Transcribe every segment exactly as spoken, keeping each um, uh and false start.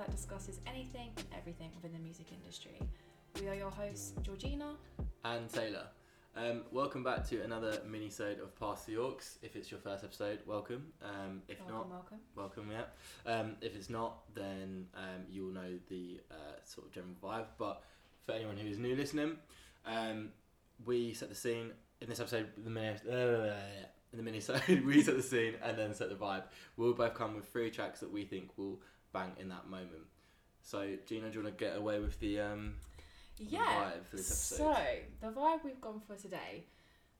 that discusses anything and everything within the music industry. We are your hosts, Georgina and Taylor. Um, welcome back to another mini-sode of Past the Orcs. If it's your first episode, welcome. Um, if welcome, not, welcome. Welcome, yeah. Um, if it's not, then um, you will know the uh, sort of general vibe. But for anyone who is new listening, um, we set the scene in this episode. The mini, uh, in the mini-sode, we set the scene and then set the vibe. We'll both come with three tracks that we think will bang in that moment. So, Gina, do you want to get away with the? Um, Yeah, the so the vibe we've gone for today,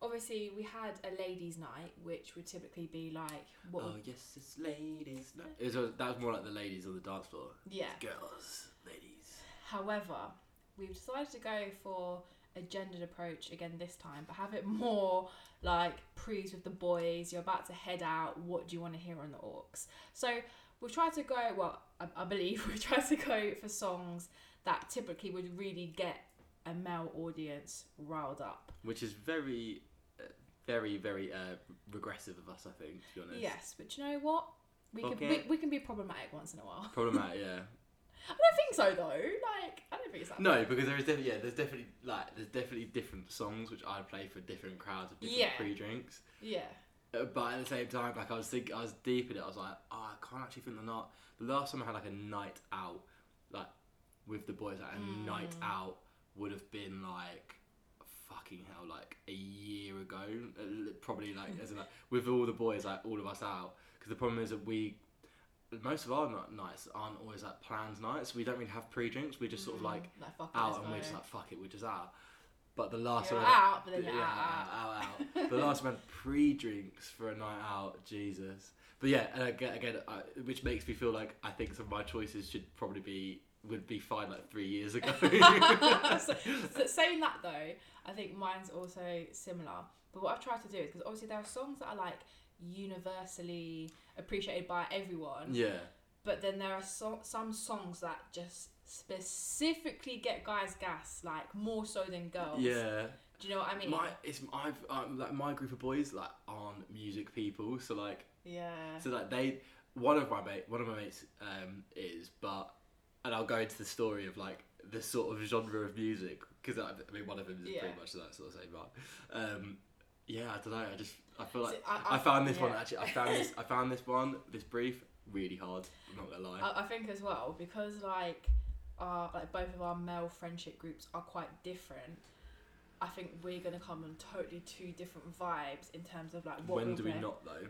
obviously we had a ladies' night, which would typically be like... What oh, would... yes, it's ladies' night. It was, that was more like the ladies on the dance floor. Yeah. Girls, ladies. However, we've decided to go for a gendered approach again this time, but have it more like pre's with the boys, you're about to head out, what do you want to hear on the Orcs? So we've tried to go, well, I, I believe we've tried to go for songs that typically would really get a male audience riled up. Which is very, uh, very, very uh, regressive of us, I think, to be honest. Yes, but you know what? We, okay. can, we, we can be problematic once in a while. Problematic, yeah. I don't think so, though. Like, I don't think it's that No, bad. Because there is definitely, yeah, there's definitely, like, there's definitely different songs which I play for different crowds of different yeah. pre-drinks. Yeah. Uh, but at the same time, like, I was thinking, I was deep in it. I was like, oh, I can't actually think of not. The last time I had, like, a night out, like, with the boys, like, a mm. night out would have been like fucking hell, like a year ago, probably, like as in, like with all the boys, like all of us out. Because the problem is that we, most of our nights aren't always like planned nights. We don't really have pre-drinks. We just sort of like, like fuck out, and we're just like fuck it, we're just out. But the last one, out, but then you're yeah, out, out, out, out, out. The last one, pre-drinks for a night out, Jesus. But yeah, and again, again I, which makes me feel like I think some of my choices should probably be. Would be fine like three years ago. so, so saying that though, I think mine's also similar. But what I've tried to do is, because obviously there are songs that are like universally appreciated by everyone. Yeah. But then there are so- some songs that just specifically get guys gassed, like more so than girls. Yeah. Do you know what I mean? My it's I've um, like my group of boys like aren't music people, so like yeah. So like they one of my mate one of my mates um is but. And I'll go into the story of, like, this sort of genre of music, because, I mean, one of them is yeah. pretty much that sort of same vibe. Um, yeah, I don't know, I just, I feel like, so I, I, I found this yeah. one, actually, I found this, I found this one, this brief, really hard, I'm not going to lie. I, I think as well, because, like, our, like, both of our male friendship groups are quite different, I think we're going to come on totally two different vibes in terms of, like, what When do we gonna... not, though?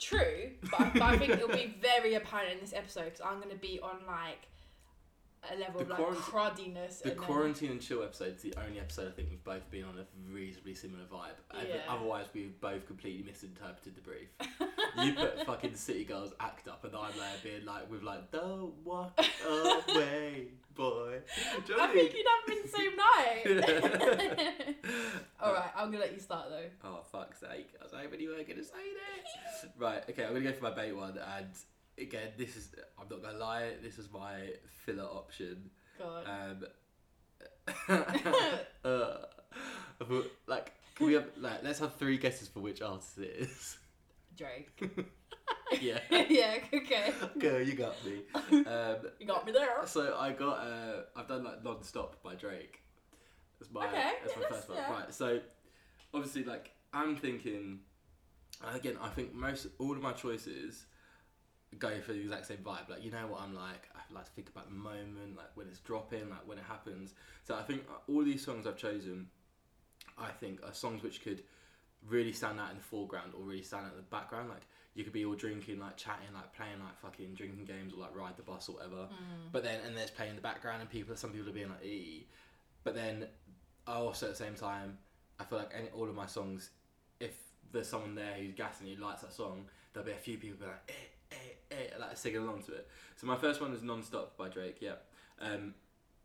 True, but, but I think it'll be very apparent in this episode, because I'm going to be on, like, a level the of like quarant- cruddiness. The and quarantine then... and chill episode is the only episode I think we've both been on a reasonably similar vibe. Yeah. Otherwise, we've both completely misinterpreted the brief. You put fucking City Girls act up, and I'm there being like, with like, don't walk away, boy. Do you I think you'd have been the same night. Alright, I'm gonna let you start though. Oh, fuck's sake. I was hoping you weren't gonna say that. Right, okay, I'm gonna go for my bait one and. Again, this is, I'm not going to lie, this is my filler option. God. Um, uh, like, can we have, like, let's have three guesses for which artist it is. Drake. yeah. yeah, okay. Girl, you got me. Um, you got me there. So I got, uh, I've done, like, Non-Stop by Drake. That's my, okay. That's my yes, first one. Yeah. Right, so, obviously, like, I'm thinking, again, I think most, all of my choices... go for the exact same vibe, like, you know what I'm like, I like to think about the moment, like, when it's dropping, like, when it happens, so I think all these songs I've chosen, I think, are songs which could really stand out in the foreground, or really stand out in the background, like, you could be all drinking, like, chatting, like, playing, like, fucking drinking games, or, like, ride the bus, or whatever, mm. but then, and there's playing in the background, and people, some people are being like, ee, but then, also, at the same time, I feel like any, all of my songs, if there's someone there who's gassing, who likes that song, there'll be a few people like, eh, Eh, eh, like singing along to it. So my first one is Non-Stop by Drake, yeah. Um,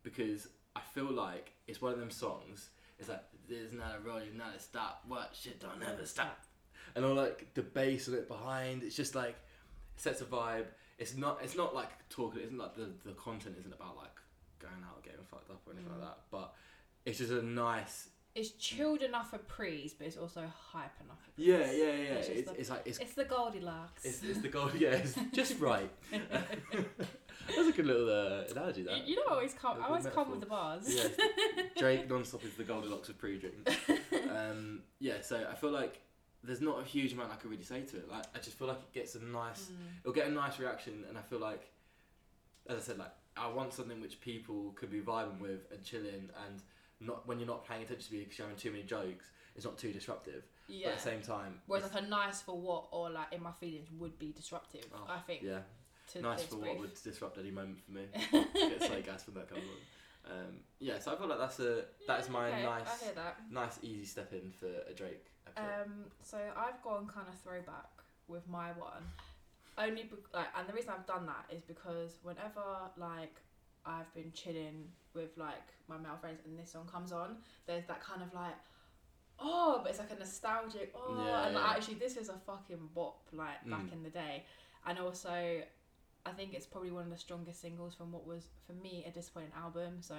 because I feel like it's one of them songs, it's like, there's not a roll, there's not a stop, what shit don't ever stop. And all like the bass on it behind, it's just like, it sets a vibe. It's not it's not like talking, it isn't like the, the content isn't about like going out getting fucked up or anything mm. like that, but it's just a nice... It's chilled enough for prees, but it's also hype enough for prees. Yeah, yeah, yeah. It's, it's, the, it's like it's, it's the Goldilocks. It's, it's the gold. Yeah, it's just right. That's a good little uh, analogy there. You know, I always come, I always come with the bars. Yeah. Drake non-stop is the Goldilocks of pre-drink. Um, yeah, so I feel like there's not a huge amount I could really say to it. Like, I just feel like it gets a nice, mm. it'll get a nice reaction, and I feel like, as I said, like I want something which people could be vibing with and chilling, and not when you're not paying attention to me because you're having too many jokes, it's not too disruptive. Yeah. But at the same time, whereas like a nice for what or like in my feelings would be disruptive. Oh, I think. Yeah. Nice for brief. What would disrupt any moment for me. Get so gas from that coming on. Um, yeah, so I feel like that's a that yeah, is my okay, nice, I hear that. nice easy step in for a Drake episode. Um, so I've gone kind of throwback with my one. Only be- like, and the reason I've done that is because whenever like I've been chilling with like my male friends and this song comes on, there's that kind of like, oh, but it's like a nostalgic oh, yeah, and like, yeah. actually this is a fucking bop like back mm. in the day, and also. I think it's probably one of the strongest singles from what was, for me, a disappointing album. So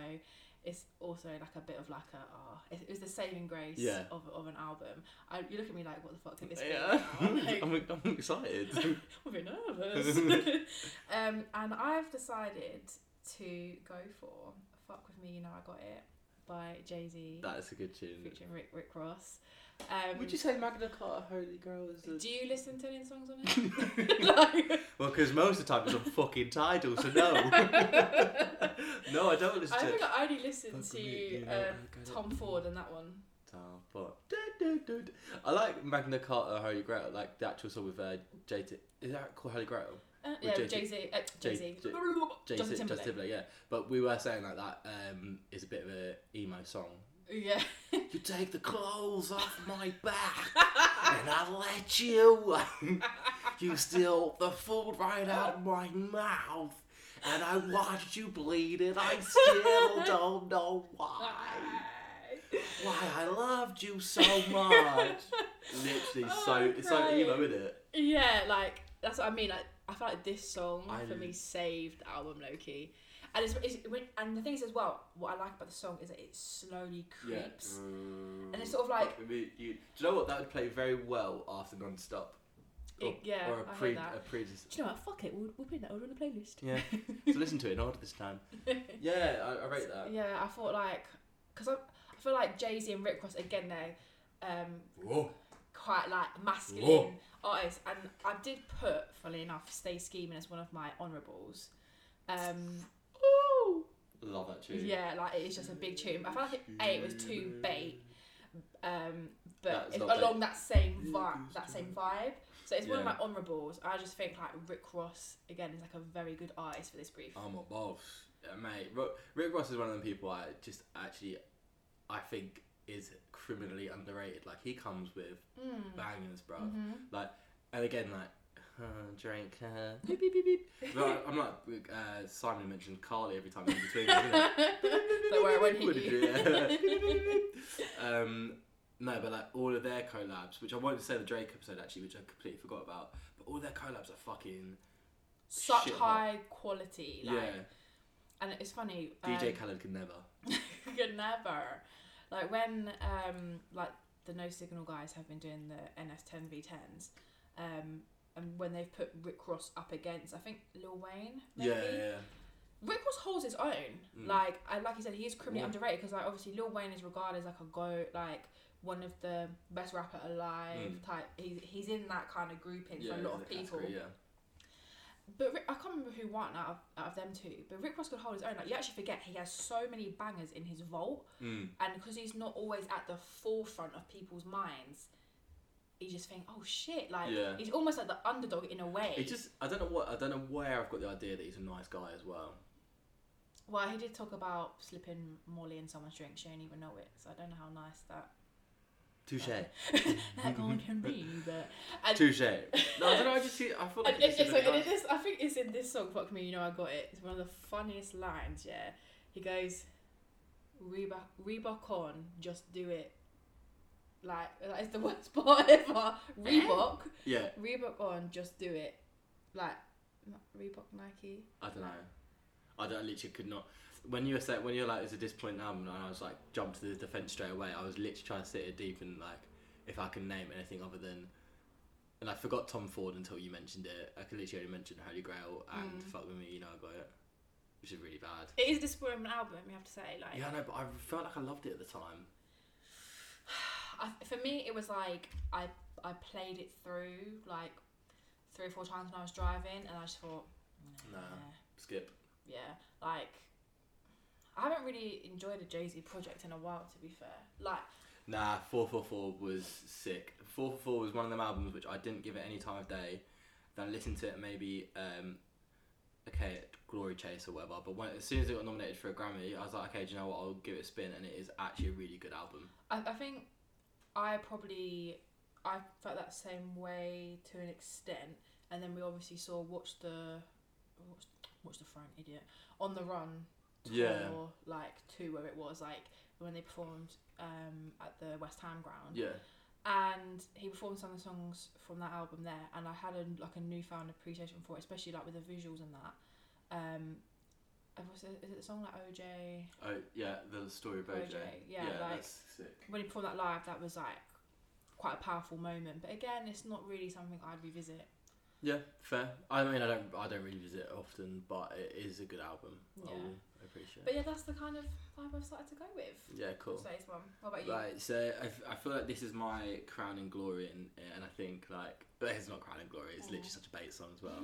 it's also like a bit of like a, oh, it, it was the saving grace yeah. of of an album. I, you look at me like, what the fuck did this be? Yeah. Like, I'm, I'm excited. I'm a bit nervous. um, and I've decided to go for Fuck With Me, You Know I Got It by Jay-Z. That is a good tune. Featuring Rick, Rick Ross. Um, Would you say Magna Carta Holy Grail is a... Do you listen to any songs on it? Like... Well, because most of the time it's on fucking Tidal, so no. No, I don't listen I to I think I only listen Fuck to me, uh, Tom Ford and that one. Tom Ford. I like Magna Carta Holy Grail, like the actual song with uh, J T. Is that called Holy Grail? Uh, yeah, Jay-Z. Jay-Z. Uh, Jay-Z. Jay- Jay- Justin Timberlake. Timberlake, yeah. But we were saying like that um, is a bit of an emo song. Yeah. You take the clothes off my back and I let you. You steal the food right out of my mouth and I watched you bleed and I still don't know why. Why I loved you so much. Literally, oh, so it's so emo, isn't it? Yeah, like, that's what I mean. Like, I feel like this song, I for me, saved the album low-key. And it's, it's and the thing is as well, what I like about the song is that it slowly creeps, yeah. and it's sort of like. I mean, you, do you know what? That would play very well after Non-Stop. Or, it, yeah, or a pre, I heard that. A pre- do you know what? Fuck it, we'll, we'll play that order on the playlist. Yeah. So listen to it in order this time. Yeah, I, I rate that. Yeah, I thought like, because I, I feel like Jay-Z and Rick Ross again though, um, Whoa. quite like masculine Whoa. artists, and I did put, funnily enough, Stay Scheming as one of my honourables. Um, Love that tune. Yeah, like it's just a big tune. I felt like it, A, it was too bait, um, but it's along bait. that same vibe. That same vibe. So it's yeah. one of my honourables. I just think like Rick Ross again is like a very good artist for this brief. I'm a boss, yeah, mate. Rick Ross is one of them people I just actually, I think is criminally underrated. Like he comes with mm. bangers, bro. Mm-hmm. Like and again like. Uh, Drake, uh, beep, beep, beep, beep. No, I'm like uh, Simon mentioned Carly every time in between. So where I went you. um, no, but like all of their collabs, which I wanted to say the Drake episode actually, which I completely forgot about. But all their collabs are fucking such shit high hot. Quality. Like, yeah, and it's funny. D J um, Khaled could never. Could never. Like when um like the No Signal guys have been doing the N S ten v tens. Um. And when they've put Rick Ross up against, I think Lil Wayne, maybe. Yeah, yeah. Rick Ross holds his own. Mm. Like, I like you said, he is criminally yeah. underrated because, like, obviously, Lil Wayne is regarded as like a goat, like one of the best rapper alive mm. type. He's he's in that kind of grouping yeah, for a lot of people. Category, yeah. But Rick, I can't remember who won out of, out of them two. But Rick Ross could hold his own. Like you actually forget he has so many bangers in his vault, mm. and because he's not always at the forefront of people's minds. You just think, oh shit! Like yeah. he's almost like the underdog in a way. It just—I don't know what—I don't know where I've got the idea that he's a nice guy as well. Well, he did talk about slipping Molly in someone's drink. She don't even know it, so I don't know how nice that. Touche. That one can be, but. Touche. No, I don't know. I just see. I feel like. And, it's, it's like and it is, I think it's in this song. Fuck me, you know I got it. It's one of the funniest lines. Yeah, he goes, Reebok, Reebok on, just do it. Like that is the worst part ever. Reebok, yeah. Reebok on, just do it. Like Reebok, Nike. I don't know. I don't. I literally could not. When you were set, when you're like, it's a disappointing album, and I was like, jumped to the defense straight away. I was literally trying to sit it deep and like, if I can name anything other than, and I forgot Tom Ford until you mentioned it. I could literally only mention Holy Grail and mm. Fuck With Me, You Know I Got It. which is really bad. It is a disappointing album, we have to say. Like, yeah, I know, but I felt like I loved it at the time. I, for me, it was like I I played it through like three or four times when I was driving, and I just thought, nah, nah skip. Yeah, like I haven't really enjoyed a Jay-Z project in a while, to be fair. Like, nah, four four four was sick. four four four was one of them albums which I didn't give it any time of day. Then I listened to it maybe, um, okay, Glory Chase or whatever. But when, as soon as it got nominated for a Grammy, I was like, okay, do you know what? I'll give it a spin, and it is actually a really good album. I, I think I probably I felt that same way to an extent, and then we obviously saw Watch the Watch, Watch the Front Idiot on the Run tour, yeah, like two where it was like when they performed um, at the West Ham ground. Yeah. And he performed some of the songs from that album there, and I had a, like a newfound appreciation for it, especially like with the visuals and that. Um, was it, is it the song like O J? Oh yeah, the story of O J. O J. Yeah, yeah, like that's sick. When he performed that live, that was like quite a powerful moment. But again, it's not really something I'd revisit. Yeah, fair. I mean, I don't, I don't revisit it often, but it is a good album. Yeah. I'll appreciate. But yeah, that's the kind of vibe I've started to go with. Yeah, cool. Today's one. What about you? Right, so I, f- I feel like this is my crowning glory, and and I think like it's not crowning glory. It's oh. literally such a bait song as well.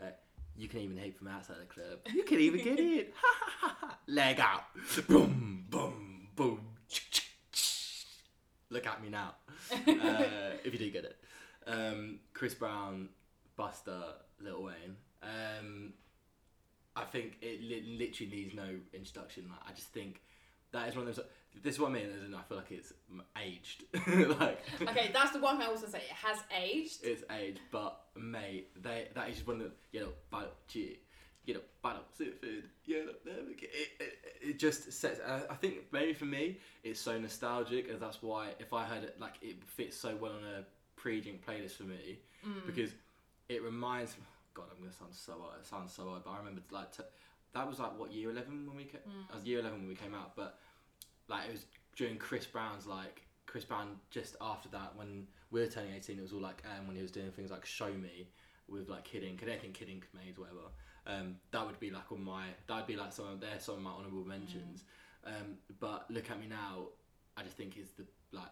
Like, you can even hate from outside the club. You can even get in. Leg out. Boom, boom, boom. Look at me now. Uh, if you do get it. Um, Chris Brown, Busta, Lil Wayne. Um, I think it li- literally needs no introduction. Like, I just think that is one of those. This is what I mean, and I feel like it's aged. Like, okay, that's the one thing I was going to say. It has aged. It's aged, but mate, they that is just one of the, you know, battle, cheat, you know, battle, seafood, you know, never get it. It, it just sets. I, I think maybe for me, it's so nostalgic, and that's why if I heard it, like it fits so well on a pre-drink playlist for me, mm. because it reminds. God, I'm gonna sound so old. It sounds so old, but I remember like t- that was like what year eleven when we came. Mm. I was year eleven when we came out, but. Like, it was during Chris Brown's, like, Chris Brown just after that, when we were turning eighteen, it was all, like, um, when he was doing things like Show Me with, like, Kid Ink, anything Kid Ink made, whatever. Um, that would be, like, on my, that would be, like, some of, their, some of my honourable mentions. Mm. Um, but Look At Me Now, I just think is the, like,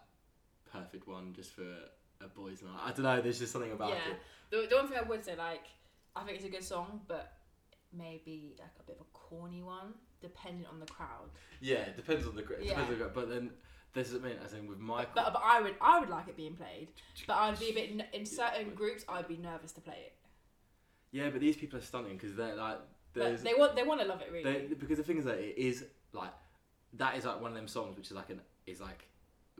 perfect one just for a, a boys' night. I don't know, there's just something about yeah. it. The, the one thing I would say, like, I think it's a good song, but maybe, like, a bit of a corny one. Dependent on the crowd. Yeah, it depends on the crowd. Yeah. Depends on the crowd. But then this is what I mean. I think with my. But, but, but I would I would like it being played. But I'd be a bit in certain yeah. groups. I'd be nervous to play it. Yeah, but these people are stunning because they're like. But they want they want to love it really. They, because the thing is that it is like that is like one of them songs which is like an is like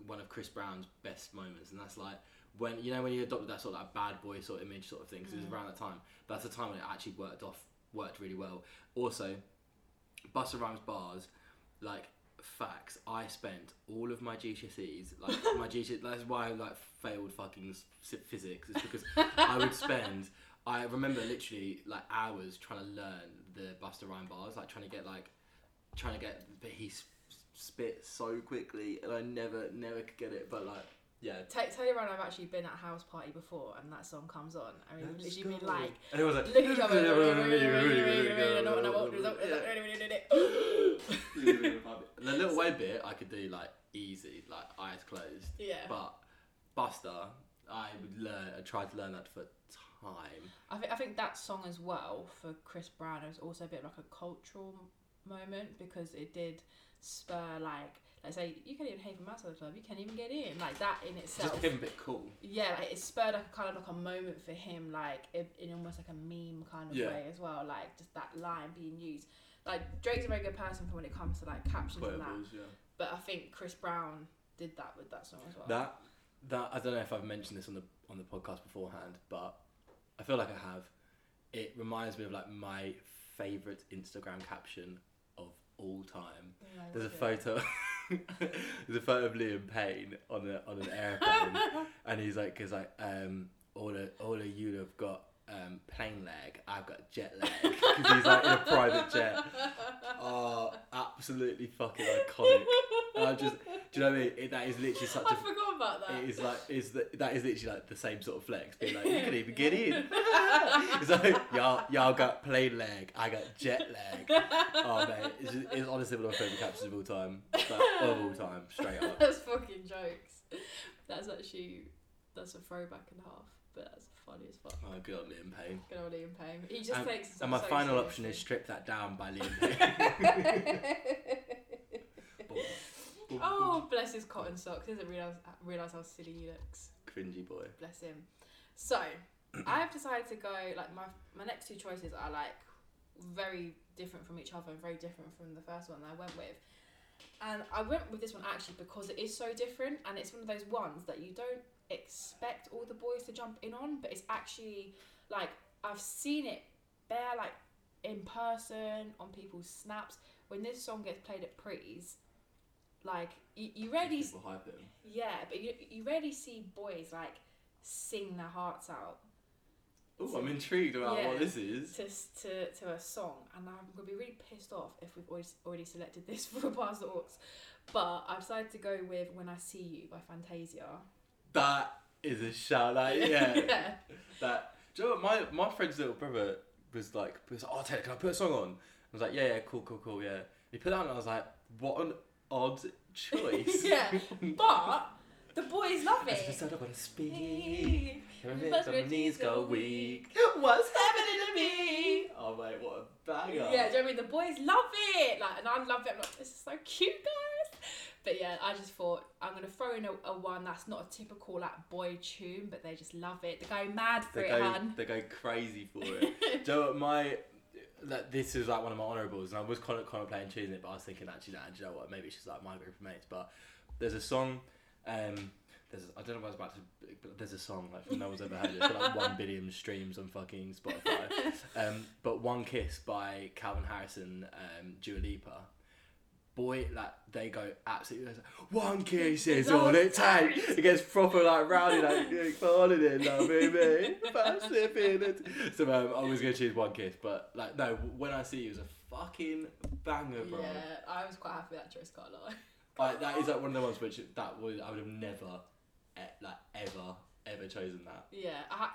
one of Chris Brown's best moments, and that's like when you know when you adopted that sort of like bad boy sort of image sort of thing. Because mm. it was around that time. That's the time when it actually worked off worked really well. Also. Busta Rhymes bars, like facts. I spent all of my G C S Es, like my G C S Es. That's why I like failed fucking physics. It's because I would spend. I remember literally like hours trying to learn the Busta Rhymes bars, like trying to get like, trying to get. But he sp- spit so quickly, and I never, never could get it. But like, yeah. T- tell you around, I've actually been at a house party before, and that song comes on. I mean, Let's literally go. Been like, and it was like, look at each other. The Lil Wayne bit I could do like easy, like eyes closed. Yeah. But Busta, I would learn. I tried to learn that for time. I think I think that song as well for Chris Brown was also a bit like a cultural moment because it did spur like let's say you can't even hate from outside the club. You can't even get in like that in itself. It just became a bit cool. Yeah, like it spurred like kind of like a moment for him, like in, in almost like a meme kind of yeah. way as well. Like just that line being used. Like, Drake's a very good person for when it comes to, like, captions Quotables, and that. Yeah. But I think Chris Brown did that with that song as well. That, that I don't know if I've mentioned this on the on the podcast beforehand, but I feel like I have. It reminds me of, like, my favourite Instagram caption of all time. Yeah, There's a good. photo... There's a photo of Liam Payne on, a, on an aeroplane, and he's like, cause like, um, all of all you have got... Um, plane leg, I've got jet lag because he's like in a private jet. Oh, I, absolutely fucking iconic. And I just, do you know what I mean? It, that is literally such I a... I forgot about that. It is like, is that that is literally like the same sort of flex, being like, you can even get in. It's like, y'all, y'all got plane lag, I got jet lag. Oh man, it's, just, it's honestly one of my favourite captions of all time. Like, of all time, straight up. That's fucking jokes. That's actually, that's a throwback and a half. But that's funny as fuck. Oh, good on Liam Payne. Good on Liam Payne. He just um, takes. And my so final seriously. option is strip that down by Liam Payne. Boom. Boom. Oh, bless his cotton socks. He doesn't realise realise how silly he looks. Cringy boy. Bless him. So, I've decided to go, like, my my next two choices are, like, very different from each other and very different from the first one that I went with. And I went with this one, actually, because it is so different, and it's one of those ones that you don't expect all the boys to jump in on, but it's actually like I've seen it bare, like in person on people's snaps. When this song gets played at prees, like you, you rarely people hype it. Yeah, but you you rarely see boys like sing their hearts out. Oh, I'm intrigued about yeah, what this is to, to to a song, and I'm gonna be really pissed off if we've already already selected this for Past the Orcs. But I've decided to go with "When I See You" by Fantasia. That is a shout, like, yeah. yeah. That, do you know what, my, my friend's little brother was like, was like, oh, Taylor, can I put a song on? I was like, yeah, yeah, cool, cool, cool, yeah. He put it on and I was like, what an odd choice. Yeah, but the boys love it. I just don't want to speak. My knees go weak. What's happening to me? Oh, mate, what a banger. Yeah, do you know what I mean? The boys love it. Like, and I love it. I'm like, this is so cute, guys. But yeah, I just thought I'm gonna throw in a, a one that's not a typical like boy tune, but they just love it. They go mad for they it, go, hun. They go crazy for it. Do you know what, my like, this is like one of my honourables, and I was kind of kind of playing choosing it, but I was thinking actually, nah, do you know what? Maybe it's just like my group of mates. But there's a song, um, there's a, I don't know what I was about to, but there's a song like no one's ever heard it. It's got like one billion streams on fucking Spotify. um, but One Kiss by Calvin Harris and um, Dua Lipa. Boy, like they go absolutely. Like, one kiss is all it takes. It gets proper like rowdy, like falling in love with me, fast slipping. So um, I was gonna choose One Kiss, but like no, When I See You is a fucking banger, bro. Yeah, I was quite happy with that choice, can't lie. Like that is like one of the ones which that would I would have never, like ever. ever chosen that. Yeah, I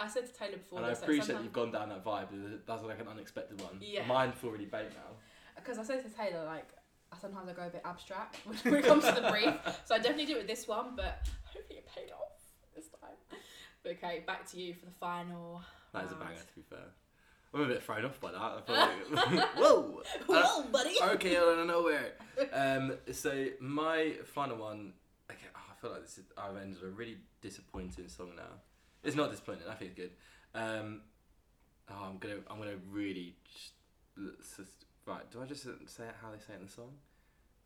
I said to Taylor before. And I appreciate like you've gone down that vibe. That's like an unexpected one. Yeah, mine's already baked now. Because I said to Taylor like. Sometimes I go a bit abstract when it comes to the brief, so I definitely do it with this one, but hopefully it paid off this time. But okay, back to you for the final. That round. Is a banger, to be fair. I'm a bit thrown off by that. I thought, like, whoa, whoa, buddy. Okay, out of nowhere. Um, so my final one. Okay, oh, I feel like this is. I've ended a really disappointing song now. It's not disappointing. I think it's good. Um, oh, I'm gonna. I'm gonna really. Just, just, Right, do I just say it how they say it in the song?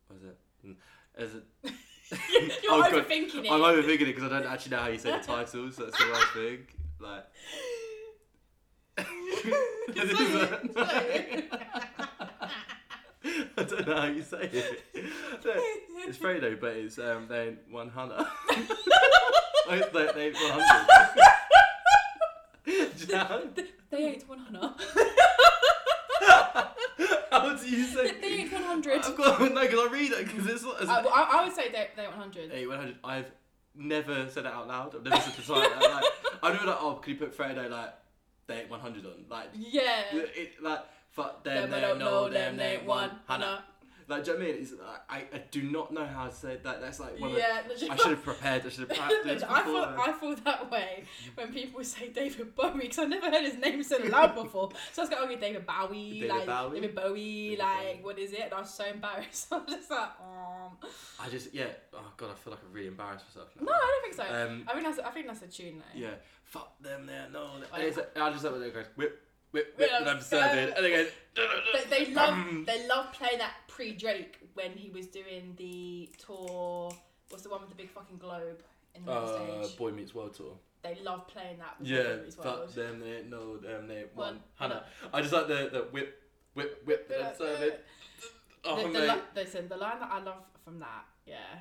Or is it... Is it... You're oh, overthinking God. it. I'm overthinking it because I don't actually know how you say the title, so that's the right thing. Like... it, it. I don't know how you say it. It's Fredo, but it's um, they ain't one hundred. they, they ain't one hundred. you know? they, they ain't one hundred. How do you say? They ain't one hundred. I've got, no, because I read it because it's. it's uh, well, I, I would say they they one hundred. They one hundred. I've never said it out loud. I've never said the title out loud. I know like oh, could you put Fredo like they ain't one hundred on like yeah it, like fuck them they don't know them they ain't one hundred. Like do you know what I mean? It's, like, I I do not know how to say that. That's like one yeah, of the, I should have prepared. I should have practiced. I feel I feel that way when people say David Bowie because I've never heard his name said aloud before. So I was like, oh, David Bowie, David like Bowie? David Bowie, David like Bowie. What is it? And I was so embarrassed. I was just like, um. I just yeah. Oh god, I feel like I really embarrassed myself. Now. No, I don't think so. Um, I think that's I think that's a tune though. Yeah, fuck them there, no. I just I just like whip. Whip, whip, and I'm serving, and again, they, they love they love playing that pre Drake when he was doing the tour. What's the one with the big fucking globe in the uh, stage? Boy Meets World tour. They love playing that. Yeah, fuck them, they no, them, they one. Hannah, I just like the, the whip, whip, whip, and I'm serving. Oh, the, the, li- listen, the line that I love from that, yeah,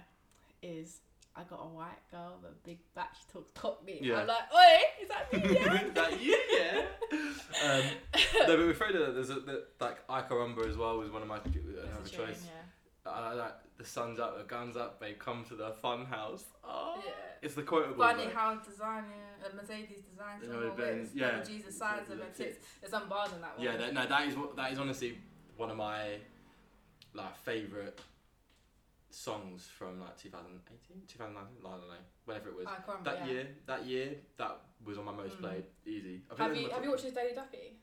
is I got a white girl with a big back, she talks Cockney. Yeah. I'm like, oi, is that me? Yeah. Is that you? Yeah. um, no, but with Fredo, there's a, the, like, I Can Remember as well was one of my, I don't have a tune, choice. Yeah. Uh, like, the sun's up, the gun's up, they come to the fun house. Oh, yeah. It's the quotable. Funny like, how I'm designing, uh, Mercedes designs some more ways. Yeah. Jesus signs and tits. There's some bars in that one. Yeah, that, no, that is, that is honestly one of my, like, favourite songs from like twenty eighteen, twenty nineteen, I don't know, whenever it was. I can't that remember, year, yeah. that year, that was on my most mm. played, easy. I have you have you watched his Daily Duffy?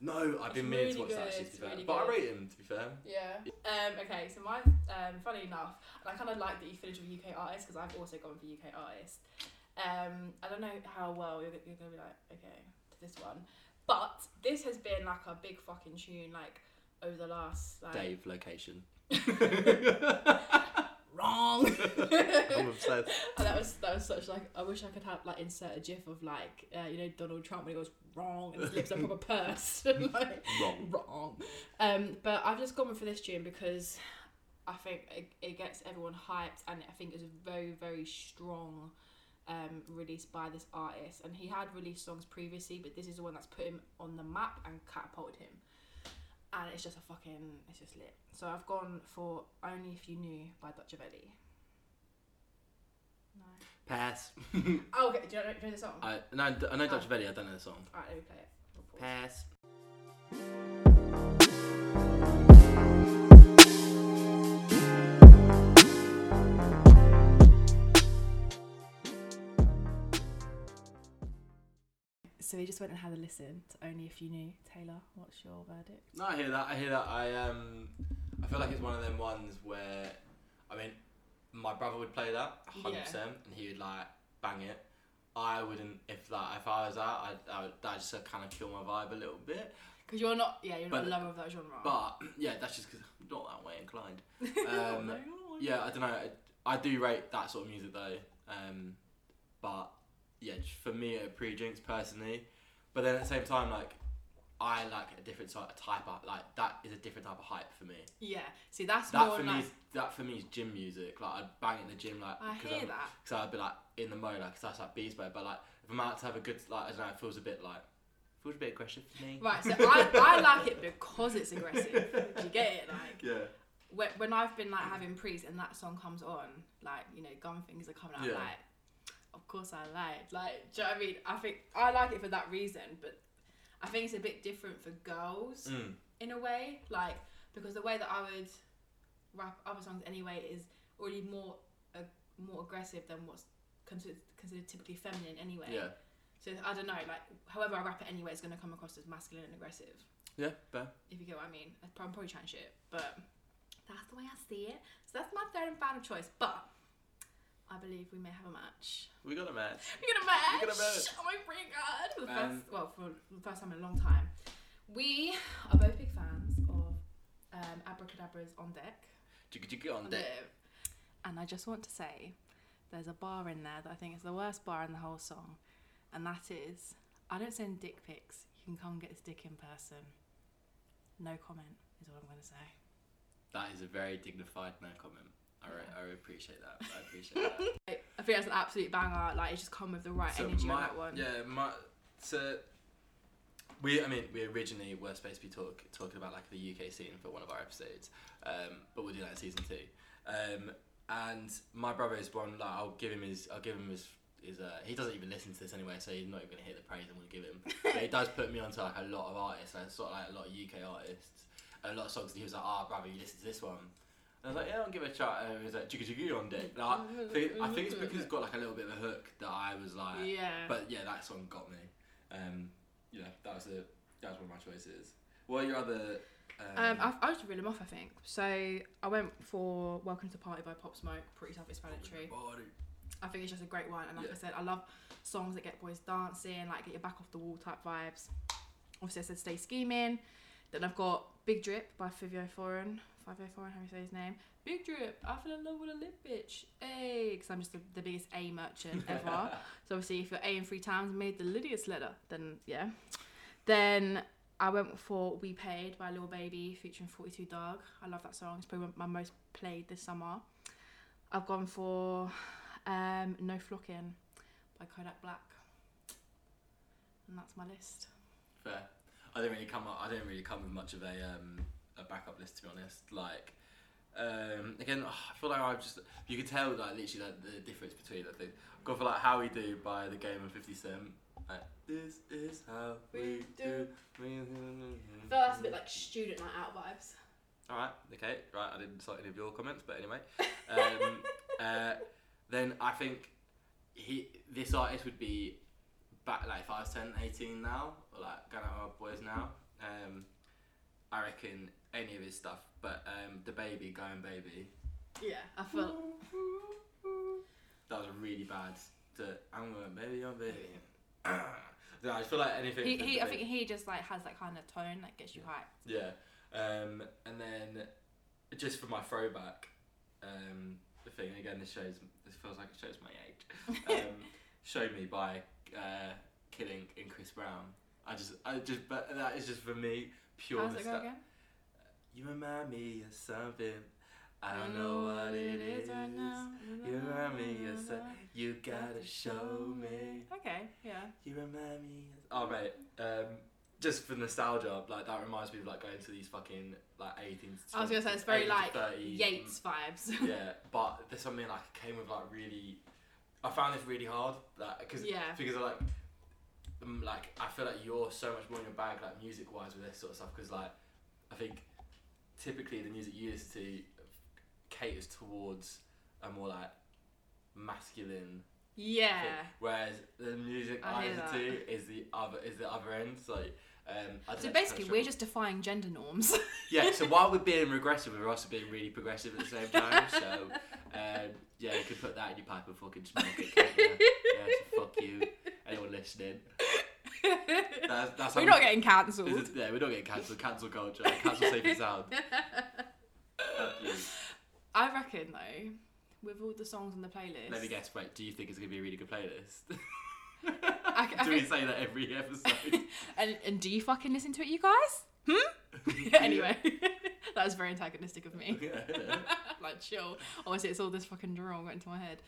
No, I've it's been meaning really to watch good, that actually, to be fair. Really but good. I rate him, to be fair. Yeah. Um. Okay, so my, um, funny enough, and I kind of like that you finished with U K artists because I've also gone for U K artists. Um. I don't know how well you're, you're going to be like, okay, to this one. But this has been like a big fucking tune, like, over the last... Like, Dave, location. Wrong. I'm obsessed. And that was that was such like I wish I could have like insert a gif of like uh, you know Donald Trump when he goes wrong and his lips up a purse like, wrong wrong. Um, but I've just gone for this tune because I think it, it gets everyone hyped and I think it's a very very strong um release by this artist and he had released songs previously but this is the one that's put him on the map and catapulted him. And it's just a fucking, it's just lit. So I've gone for Only If You Knew by Dutravelli. No. Pass. Oh, okay. Do you know, do you know the song? I, no, I know oh. Dutravelli, I don't know the song. Alright, let me play it. We'll Pass. So we just went and had a listen to Only If You Knew. Taylor, what's your verdict? No, I hear that. I hear that. I um, I feel like it's one of them ones where, I mean, my brother would play that one hundred percent, yeah. And he would like bang it. I wouldn't. If that, like, if I was that, I'd, I would that just kind of kill my vibe a little bit. Because you're not, yeah, you're but, not a lover of that genre. But yeah, that's just because I'm not that way inclined. Um, no, yeah, I don't know. I, I do rate that sort of music though. Um, but. Yeah, for me, it pre-jinx personally, but then at the same time, like, I like a different type of type of, like, that is a different type of hype for me. Yeah, see, that's that more for like... Me is, that for me is gym music, like, I'd bang it in the gym, like... I cause hear I'm, that. Because I'd be, like, in the mode, like, because that's, like, beast mode, but, like, if I'm out to have a good, like, I don't know, it feels a bit, like, feels a bit aggressive for me. Right, so I, I like it because it's aggressive, do you get it, like... Yeah. When, when I've been, like, having pre's and that song comes on, like, you know, gun things are coming out, yeah. Like... Of course I lied. Like, do you know what I mean? I think I like it for that reason, but I think it's a bit different for girls mm. in a way. Like, because the way that I would rap other songs anyway is already more uh, more aggressive than what's considered, considered typically feminine anyway. Yeah. So I don't know, like, however I rap it anyway, it's going to come across as masculine and aggressive. Yeah, fair. If you get what I mean. I'm probably trying shit, but that's the way I see it. So that's my third and final choice, but... I believe we may have a match. We got a match. We got a match. We got a match. Oh my god! For the um, first, well, for the first time in a long time, we are both big fans of um, Abracadabra's On Deck. Jigga jigga on, on deck. deck. And I just want to say, there's a bar in there that I think is the worst bar in the whole song, and that is, I don't send dick pics. You can come get this dick in person. No comment is all I'm going to say. That is a very dignified no comment. I, I appreciate that. I appreciate that. I think that's an absolute banger. Like, it's just come with the right so energy my, on that one. Yeah, my, so we. I mean, we originally were supposed to be talk, talking about like the U K scene for one of our episodes, um, but we'll do that in season two. Um, and my brother is one. Like, I'll give him his. I'll give him his. Is uh, he doesn't even listen to this anyway, so he's not even gonna hear the praise I'm gonna give him. But he does put me onto like a lot of artists, like sort of like a lot of U K artists, and a lot of songs. That he was like, "Ah, oh, brother, you listen to this one." I was like, yeah, I'll give it a shot. And it was like, jiggy jiggy on deck. Like, I, think, I think it's because it's got like a little bit of a hook that I was like, yeah. But yeah, that song got me. Um, yeah, that was a that was one of my choices. What are your other? Um, um I've, I just reeled them off, I think. So I went for Welcome to Party by Pop Smoke. Pretty self-explanatory. I think it's just a great one. And like yeah. I said, I love songs that get boys dancing, like get your back off the wall type vibes. Obviously, I said Stay Scheming. Then I've got Big Drip by Fivio Foreign. Fivio Foreign, how do you say his name? Big Drip, I fell in love with a lip bitch. Ayy, because I'm just the, the biggest A merchant ever. So obviously, if you're A in three times, made the Lydia's letter, then yeah. Then I went for We Paid by Lil Baby featuring forty-two Dugg. I love that song. It's probably my most played this summer. I've gone for Um, No Flocking by Kodak Black. And that's my list. Fair. I didn't really come up, I didn't really come with much of a um a backup list, to be honest. Like um again, oh, I feel like I've just you could tell like literally like, the difference between I think I've gone for like How We Do by The Game and fifty cent. Like, this is how we do. I feel that's a bit like student night out vibes. Alright, okay, right, I didn't cite any of your comments, but anyway. Um uh then I think he this artist would be back like if I was ten, eighteen now, or like going out with my boys now, um, I reckon any of his stuff, but um, the baby, going baby. Yeah, I felt that was really bad. To I'm going baby, I'm baby. No, I feel like anything. He, he I think he just like has that kind of tone that gets you hyped. Yeah, um, and then just for my throwback, um, the thing again. This shows. This feels like it shows my age. Um, Show Me by. Uh, Killing in Chris Brown. I just, I just, but that is just for me pure. How's it go again? You remind me of something. I don't know what it is right now. You remind me of something. You gotta show me. Okay, yeah. You remind me. Of... Oh mate, um, just for nostalgia, like that reminds me of like going to these fucking like eighteen. I was gonna say it's very like Yates vibes. Yeah, but there's something like came with like really. I found this really hard, like, cause, yeah. because I like, um, like I feel like you're so much more in your bag, like music-wise with this sort of stuff. Because like, I think typically the music you listen to caters towards a more like masculine. Yeah. Thing, whereas the music I, I listen that. to is the other is the other end. So, like, um, I so basically, we're just defying gender norms. Yeah. So while we're being regressive, we're also being really progressive at the same time. So. Um, Yeah, you could put that in your pipe and fucking smoke it. Yeah, yeah, so fuck you. Anyone listening? That's, that's we're we, not getting cancelled. Is, yeah, we're not getting cancelled. Cancel culture. Cancel safer sound. Fuck you. I reckon though, with all the songs on the playlist. Let me guess. Wait, do you think it's gonna be a really good playlist? I, I do we think... say that every episode? and and do you fucking listen to it, you guys? Hmm? Anyway, that was very antagonistic of me. Yeah. Like chill. Obviously, it's all this fucking drill got into my head.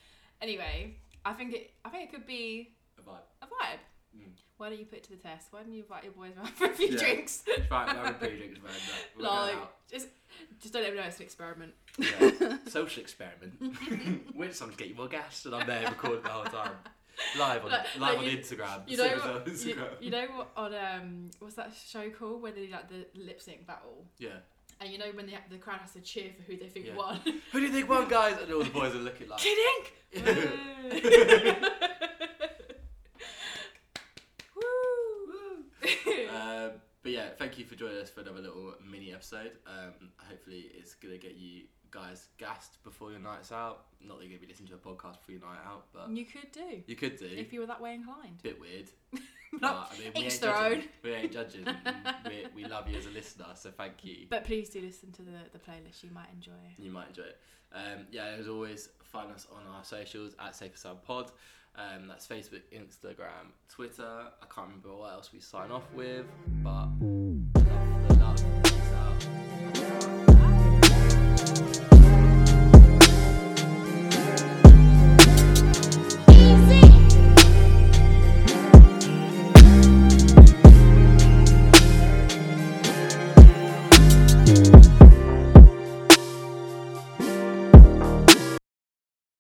Anyway, I think it. I think it could be a vibe. A vibe. Mm. Why don't you put it to the test? Why don't you invite your boys around for a few yeah. drinks? Right, having a few drinks, man. We'll like, just, just don't even know it's an experiment. Yeah, social experiment. We're just trying to get you more gas, and I'm there recording the whole time. Live on like, live like on you, Instagram. You know, what, Instagram. You, you know what on um what's that show called where they do like the lip sync battle? Yeah. And you know when they, the crowd has to cheer for who they think yeah. won. Who do you think won, guys? And all the boys are looking like Kid Ink. Woo! um, but yeah, thank you for joining us for another little mini episode. Um, hopefully it's gonna get you guys gassed before your night's out. Not that you're going to be listening to a podcast before your night out, but... You could do. You could do. If you were that way inclined. Bit weird. But, I mean, we ain't judging. We ain't judging. we, we love you as a listener, so thank you. But please do listen to the, the playlist. You might enjoy it. You might enjoy it. Um, yeah, as always, find us on our socials at Safer Sound Pod. Um, that's Facebook, Instagram, Twitter. I can't remember what else we sign off with, but...